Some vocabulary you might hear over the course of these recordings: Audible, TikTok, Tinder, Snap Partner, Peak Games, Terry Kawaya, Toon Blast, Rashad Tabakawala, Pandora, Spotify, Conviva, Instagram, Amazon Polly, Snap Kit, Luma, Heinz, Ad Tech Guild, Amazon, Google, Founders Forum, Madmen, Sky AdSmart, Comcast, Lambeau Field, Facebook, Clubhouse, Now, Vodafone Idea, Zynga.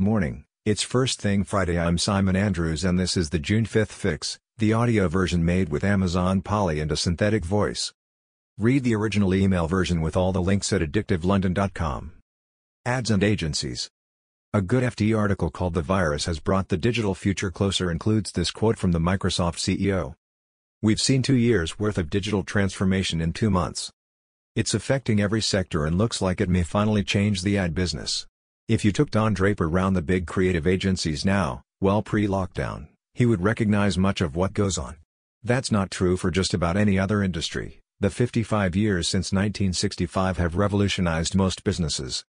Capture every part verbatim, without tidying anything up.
Morning, it's First Thing Friday. I'm Simon Andrews and this is the June fifth Fix, the audio version made with Amazon Polly and a synthetic voice. Read the original email version with all the links at Addictive London dot com. Ads and agencies. A good F T article called "The Virus Has Brought the Digital Future Closer" includes this quote from the Microsoft C E O. "We've seen two years worth of digital transformation in two months. It's affecting every sector and looks like it may finally change the ad business." If you took Don Draper round the big creative agencies now, well pre-lockdown, he would recognize much of what goes on. That's not true for just about any other industry. The fifty-five years since nineteen sixty-five have revolutionized most businesses.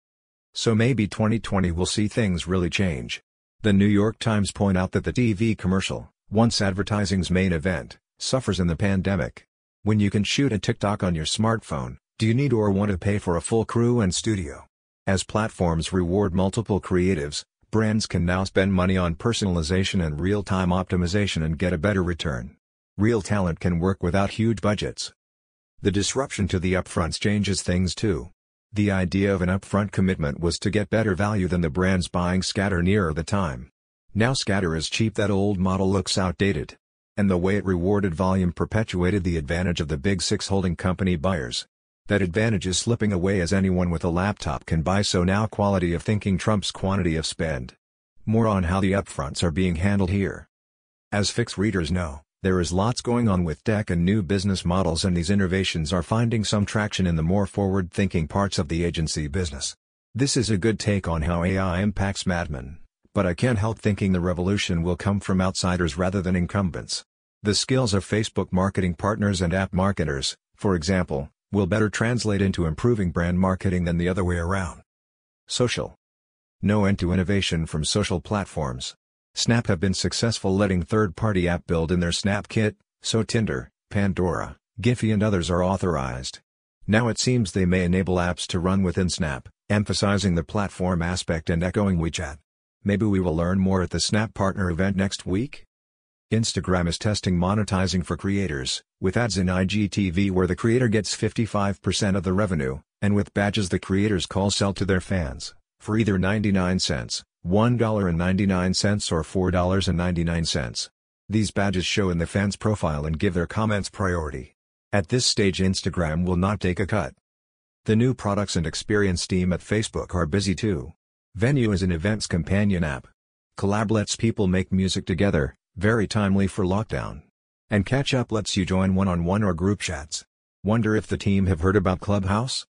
So maybe twenty twenty will see things really change. The New York Times point out that the T V commercial, once advertising's main event, suffers in the pandemic. When you can shoot a TikTok on your smartphone, do you need or want to pay for a full crew and studio? As platforms reward multiple creatives, brands can now spend money on personalization and real-time optimization and get a better return. Real talent can work without huge budgets. The disruption to the upfronts changes things too. The idea of an upfront commitment was to get better value than the brands buying Scatter nearer the time. Now Scatter is cheap. That old model looks outdated. And the way it rewarded volume perpetuated the advantage of the big six holding company buyers. That advantage is slipping away as anyone with a laptop can buy, so now quality of thinking trumps quantity of spend. More on how the upfronts are being handled here. As Fix readers know, there is lots going on with tech and new business models, and these innovations are finding some traction in the more forward-thinking parts of the agency business. This is a good take on how A I impacts Madmen, but I can't help thinking the revolution will come from outsiders rather than incumbents. The skills of Facebook marketing partners and app marketers, for example, will better translate into improving brand marketing than the other way around. Social. No end to innovation from social platforms. Snap have been successful letting third-party app build in their Snap Kit, so Tinder, Pandora, Giphy and others are authorized. Now it seems they may enable apps to run within Snap, emphasizing the platform aspect and echoing WeChat. Maybe we will learn more at the Snap Partner event next week? Instagram is testing monetizing for creators, with ads in I G T V where the creator gets fifty-five percent of the revenue, and with badges the creators call sell to their fans, for either ninety-nine cents. one dollar and ninety-nine cents or four dollars and ninety-nine cents. These badges show in the fans' profile and give their comments priority. At this stage Instagram will not take a cut. The new products and experience team at Facebook are busy too. Venue is an events companion app. Collab lets people make music together, very timely for lockdown. And Catch Up lets you join one-on-one or group chats. Wonder if the team have heard about Clubhouse?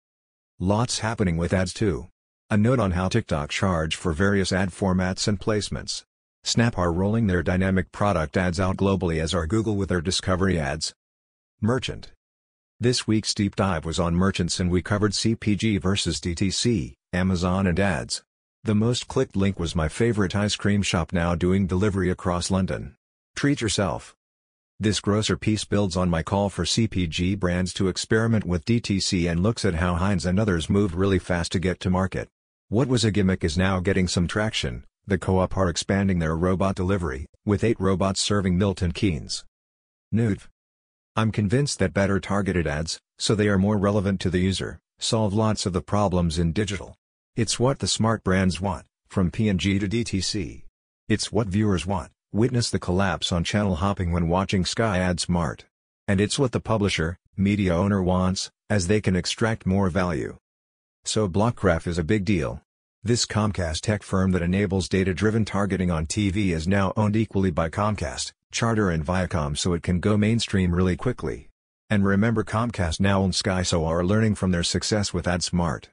Lots happening with ads too. A note on how TikTok charge for various ad formats and placements. Snap are rolling their dynamic product ads out globally, as are Google with their discovery ads. Merchant. This week's deep dive was on merchants and we covered C P G versus D T C, Amazon and ads. The most clicked link was my favorite ice cream shop now doing delivery across London. Treat yourself. This grocer piece builds on my call for C P G brands to experiment with D T C and looks at how Heinz and others moved really fast to get to market. What was a gimmick is now getting some traction. The Co-op are expanding their robot delivery, with eight robots serving Milton Keynes. Nude. I'm convinced that better targeted ads, so they are more relevant to the user, solve lots of the problems in digital. It's what the smart brands want, from P and G to D T C. It's what viewers want, witness the collapse on channel hopping when watching Sky AdSmart. And it's what the publisher, media owner wants, as they can extract more value. So Blockcraft is a big deal. This Comcast tech firm that enables data-driven targeting on T V is now owned equally by Comcast, Charter and Viacom, so it can go mainstream really quickly. And remember, Comcast now owns Sky, so are learning from their success with AdSmart.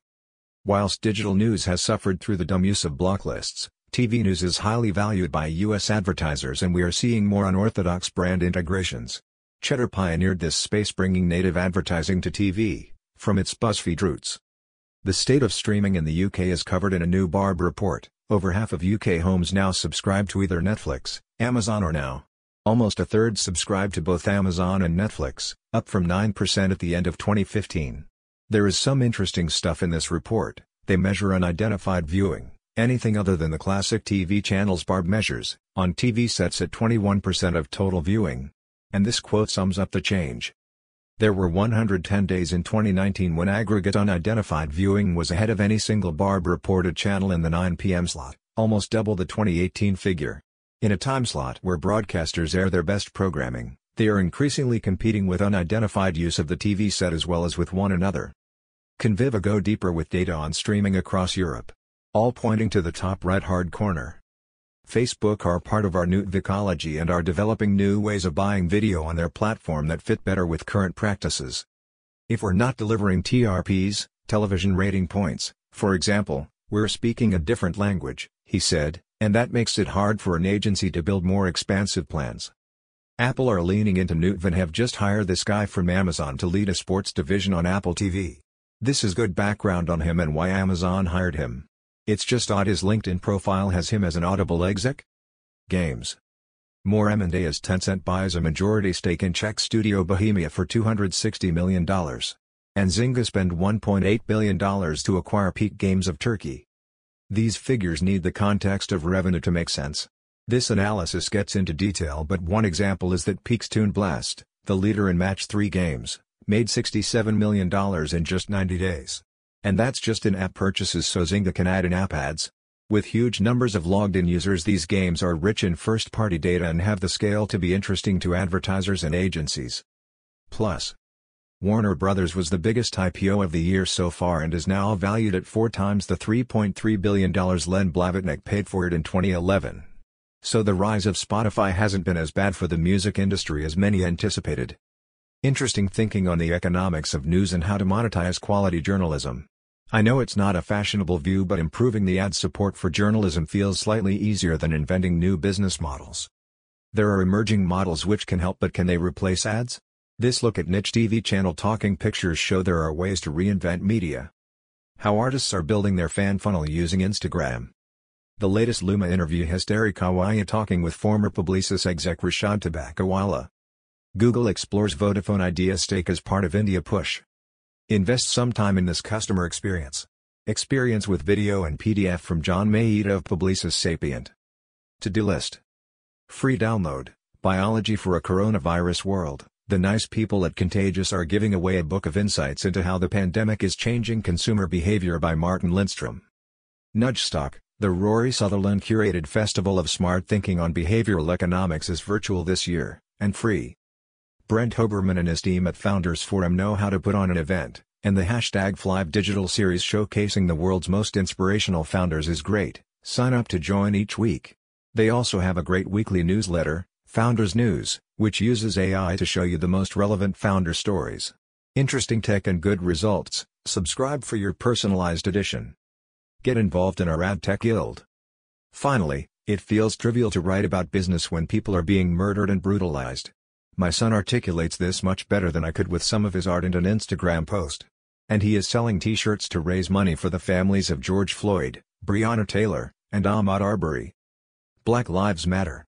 Whilst digital news has suffered through the dumb use of blocklists, T V news is highly valued by U S advertisers and we are seeing more unorthodox brand integrations. Cheddar pioneered this space, bringing native advertising to T V, from its BuzzFeed roots. The state of streaming in the U K is covered in a new Barb report. Over half of U K homes now subscribe to either Netflix, Amazon or Now. Almost a third subscribe to both Amazon and Netflix, up from nine percent at the end of twenty fifteen. There is some interesting stuff in this report. They measure unidentified viewing, anything other than the classic T V channels Barb measures, on T V sets at twenty-one percent of total viewing. And this quote sums up the change. "There were one hundred ten days in twenty nineteen when aggregate unidentified viewing was ahead of any single Barb reported channel in the nine p m slot, almost double the twenty eighteen figure. In a time slot where broadcasters air their best programming, they are increasingly competing with unidentified use of the T V set as well as with one another. Conviva go deeper with data on streaming across Europe. All pointing to the top right hard corner. Facebook are part of our Newt ecology and are developing new ways of buying video on their platform that fit better with current practices. If we're not delivering T R Ps, television rating points, for example, we're speaking a different language, he said, and that makes it hard for an agency to build more expansive plans. Apple are leaning into Newt and have just hired this guy from Amazon to lead a sports division on Apple T V. This is good background on him and why Amazon hired him. It's just odd his LinkedIn profile has him as an Audible exec. Games. More M and A as Tencent buys a majority stake in Czech studio Bohemia for two hundred sixty million dollars. And Zynga spend one point eight billion dollars to acquire Peak Games of Turkey. These figures need the context of revenue to make sense. This analysis gets into detail, but one example is that Peak's Toon Blast, the leader in match three games, made sixty-seven million dollars in just ninety days. And that's just in-app purchases, so Zynga can add in-app ads. With huge numbers of logged-in users, these games are rich in first-party data and have the scale to be interesting to advertisers and agencies. Plus, Warner Brothers was the biggest I P O of the year so far and is now valued at four times the three point three billion dollars Len Blavatnik paid for it in twenty eleven. So the rise of Spotify hasn't been as bad for the music industry as many anticipated. Interesting thinking on the economics of news and how to monetize quality journalism. I know it's not a fashionable view, but improving the ad support for journalism feels slightly easier than inventing new business models. There are emerging models which can help, but can they replace ads? This look at niche T V channel Talking Pictures show there are ways to reinvent media. How artists are building their fan funnel using Instagram. The latest Luma interview has Terry Kawaya talking with former Publicis exec Rashad Tabakawala. Google explores Vodafone Idea stake as part of India push. Invest some time in this customer experience. Experience with video and P D F from John Maeda of Publicis Sapient. To-do list. Free download, Biology for a Coronavirus World. The nice people at Contagious are giving away a book of insights into how the pandemic is changing consumer behavior by Martin Lindstrom. Nudge Stock. The Rory Sutherland curated Festival of Smart Thinking on Behavioral Economics is virtual this year, and free. Brent Hoberman and his team at Founders Forum know how to put on an event, and the hashtag Flive digital series showcasing the world's most inspirational founders is great. Sign up to join each week. They also have a great weekly newsletter, Founders News, which uses A I to show you the most relevant founder stories. Interesting tech and good results. Subscribe for your personalized edition. Get involved in our ad tech guild. Finally, it feels trivial to write about business when people are being murdered and brutalized. My son articulates this much better than I could with some of his art and an Instagram post. And he is selling t-shirts to raise money for the families of George Floyd, Breonna Taylor, and Ahmaud Arbery. Black Lives Matter.